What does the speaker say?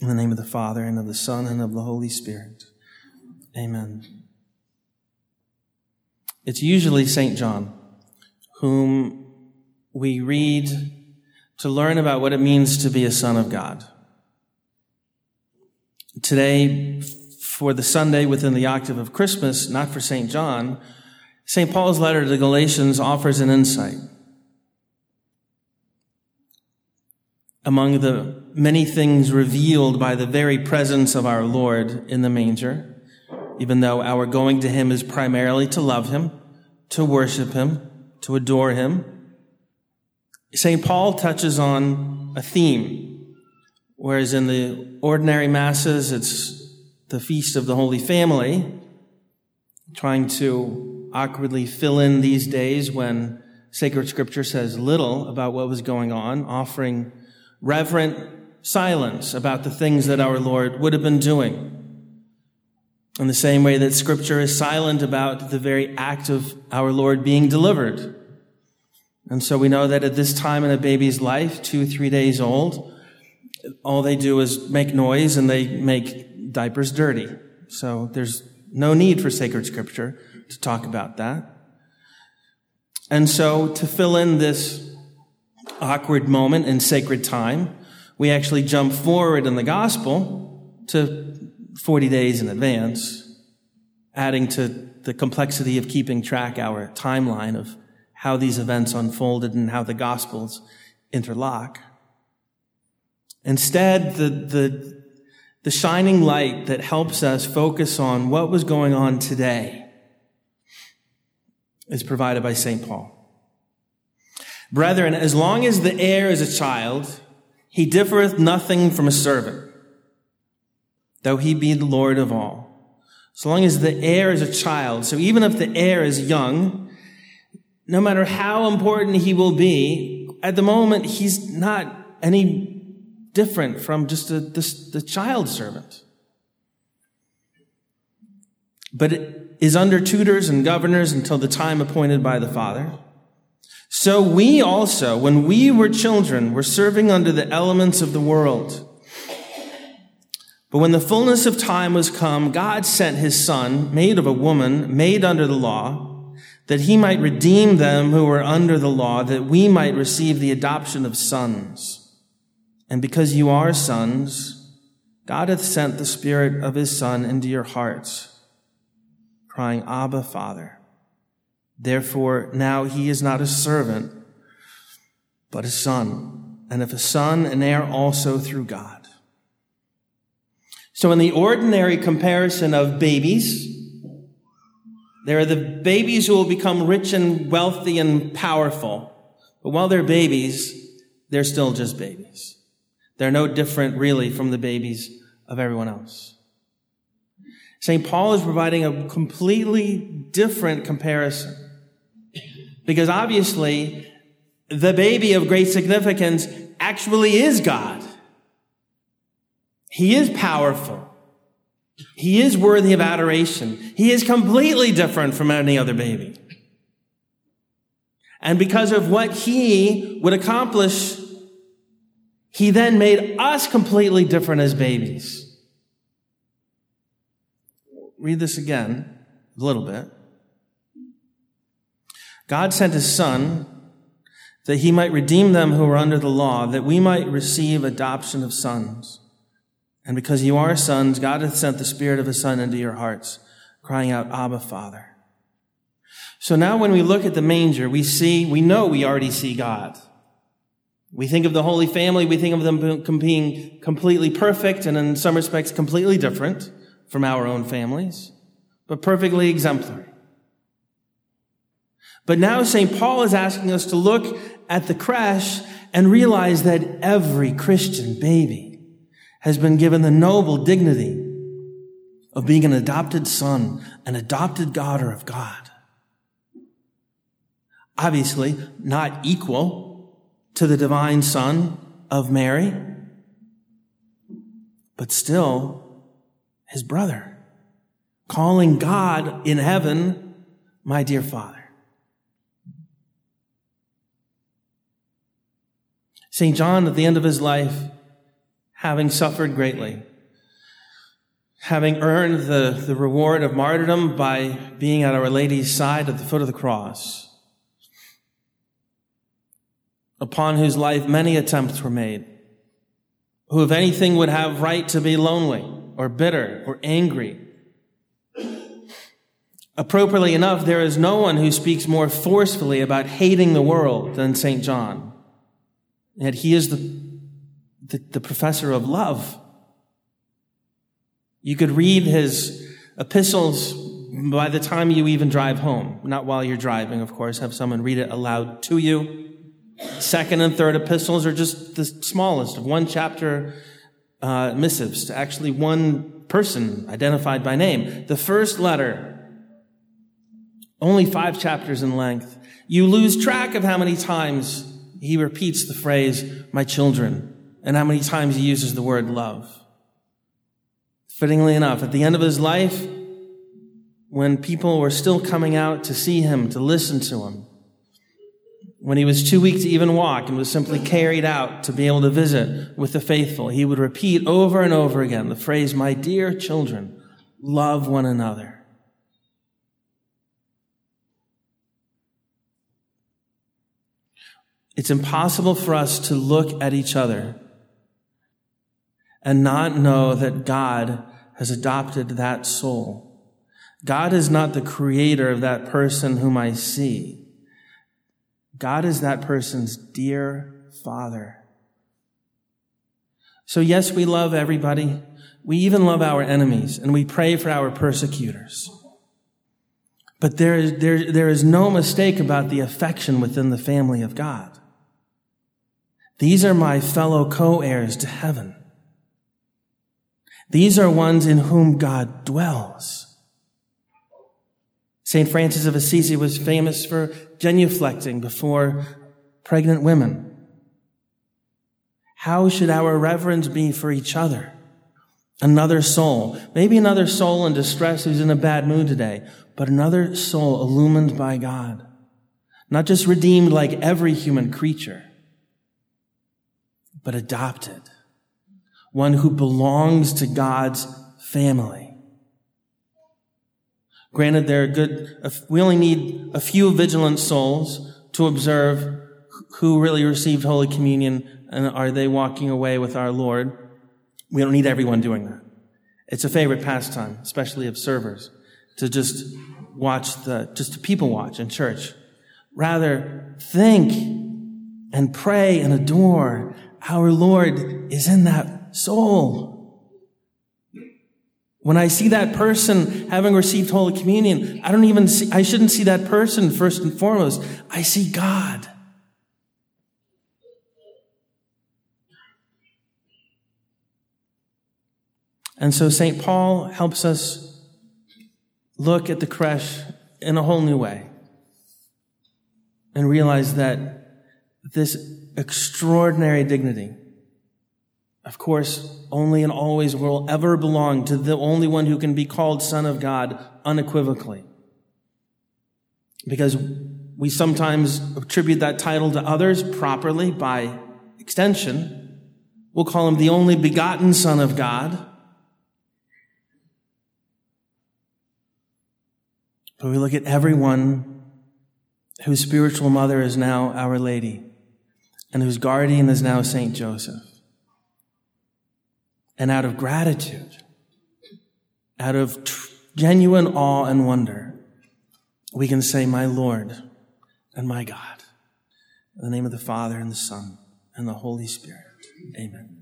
In the name of the Father, and of the Son, and of the Holy Spirit. Amen. It's usually Saint John whom we read to learn about what it means to be a son of God. Today, for the Sunday within the octave of Christmas, not for Saint John, Saint Paul's letter to Galatians offers an insight. Among the many things revealed by the very presence of our Lord in the manger, even though our going to him is primarily to love him, to worship him, to adore him, St. Paul touches on a theme, whereas in the ordinary masses, it's the feast of the Holy Family, trying to awkwardly fill in these days when sacred scripture says little about what was going on, offering reverent silence about the things that our Lord would have been doing. In the same way that Scripture is silent about the very act of our Lord being delivered. And so we know that at this time in a baby's life, 2-3 days old, all they do is make noise and they make diapers dirty. So there's no need for sacred Scripture to talk about that. And so to fill in this awkward moment in sacred time, we actually jump forward in the gospel to 40 days in advance, adding to the complexity of keeping track our timeline of how these events unfolded and how the gospels interlock. Instead, the shining light that helps us focus on what was going on today is provided by St. Paul. Brethren, as long as the heir is a child, he differeth nothing from a servant, though he be the Lord of all. So long as the heir is a child, so even if the heir is young, no matter how important he will be, at the moment he's not any different from just the child servant. But it is under tutors and governors until the time appointed by the Father. So we also, when we were children, were serving under the elements of the world. But when the fullness of time was come, God sent his Son, made of a woman, made under the law, that he might redeem them who were under the law, that we might receive the adoption of sons. And because you are sons, God hath sent the Spirit of his Son into your hearts, crying, Abba, Father. Therefore, now he is not a servant, but a son. And if a son, an heir also through God. So in the ordinary comparison of babies, there are the babies who will become rich and wealthy and powerful. But while they're babies, they're still just babies. They're no different, really, from the babies of everyone else. St. Paul is providing a completely different comparison. Because obviously, the baby of great significance actually is God. He is powerful. He is worthy of adoration. He is completely different from any other baby. And because of what he would accomplish, he then made us completely different as babies. Read this again a little bit. God sent his Son that he might redeem them who were under the law, that we might receive adoption of sons. And because you are sons, God hath sent the Spirit of his Son into your hearts, crying out, Abba, Father. So now when we look at the manger, we already see God. We think of the Holy Family, we think of them being completely perfect and in some respects completely different from our own families, but perfectly exemplary. But now St. Paul is asking us to look at the creche and realize that every Christian baby has been given the noble dignity of being an adopted son, an adopted daughter of God. Obviously, not equal to the divine Son of Mary, but still his brother, calling God in heaven, my dear Father. St. John, at the end of his life, having suffered greatly, having earned the reward of martyrdom by being at Our Lady's side at the foot of the cross, upon whose life many attempts were made, who if anything would have right to be lonely or bitter or angry. Appropriately enough, there is no one who speaks more forcefully about hating the world than Saint John. Yet he is the professor of love. You could read his epistles by the time you even drive home. Not while you're driving, of course. Have someone read it aloud to you. Second and third epistles are just the smallest of one chapter missives to actually one person identified by name. The first letter, only 5 chapters in length. You lose track of how many times he repeats the phrase, my children, and how many times he uses the word love. Fittingly enough, at the end of his life, when people were still coming out to see him, to listen to him, when he was too weak to even walk and was simply carried out to be able to visit with the faithful, he would repeat over and over again the phrase, my dear children, love one another. It's impossible for us to look at each other and not know that God has adopted that soul. God is not the creator of that person whom I see. God is that person's dear Father. So yes, we love everybody. We even love our enemies, and we pray for our persecutors. But there is no mistake about the affection within the family of God. These are my fellow co-heirs to heaven. These are ones in whom God dwells. Saint Francis of Assisi was famous for genuflecting before pregnant women. How should our reverence be for each other? Another soul, maybe another soul in distress who's in a bad mood today, but another soul illumined by God, not just redeemed like every human creature, but adopted, one who belongs to God's family. Granted, we only need a few vigilant souls to observe who really received Holy Communion and are they walking away with our Lord. We don't need everyone doing that. It's a favorite pastime, especially of servers, to just to people watch in church. Rather, think and pray and adore. Our Lord is in that soul. When I see that person having received Holy Communion, I shouldn't see that person first and foremost. I see God. And so St. Paul helps us look at the creche in a whole new way and realize that this extraordinary dignity, of course, only and always will ever belong to the only one who can be called Son of God unequivocally. Because we sometimes attribute that title to others properly by extension. We'll call him the only begotten Son of God. But we look at everyone whose spiritual mother is now Our Lady and whose guardian is now Saint Joseph. And out of gratitude, out of genuine awe and wonder, we can say, my Lord and my God. In the name of the Father and the Son and the Holy Spirit. Amen.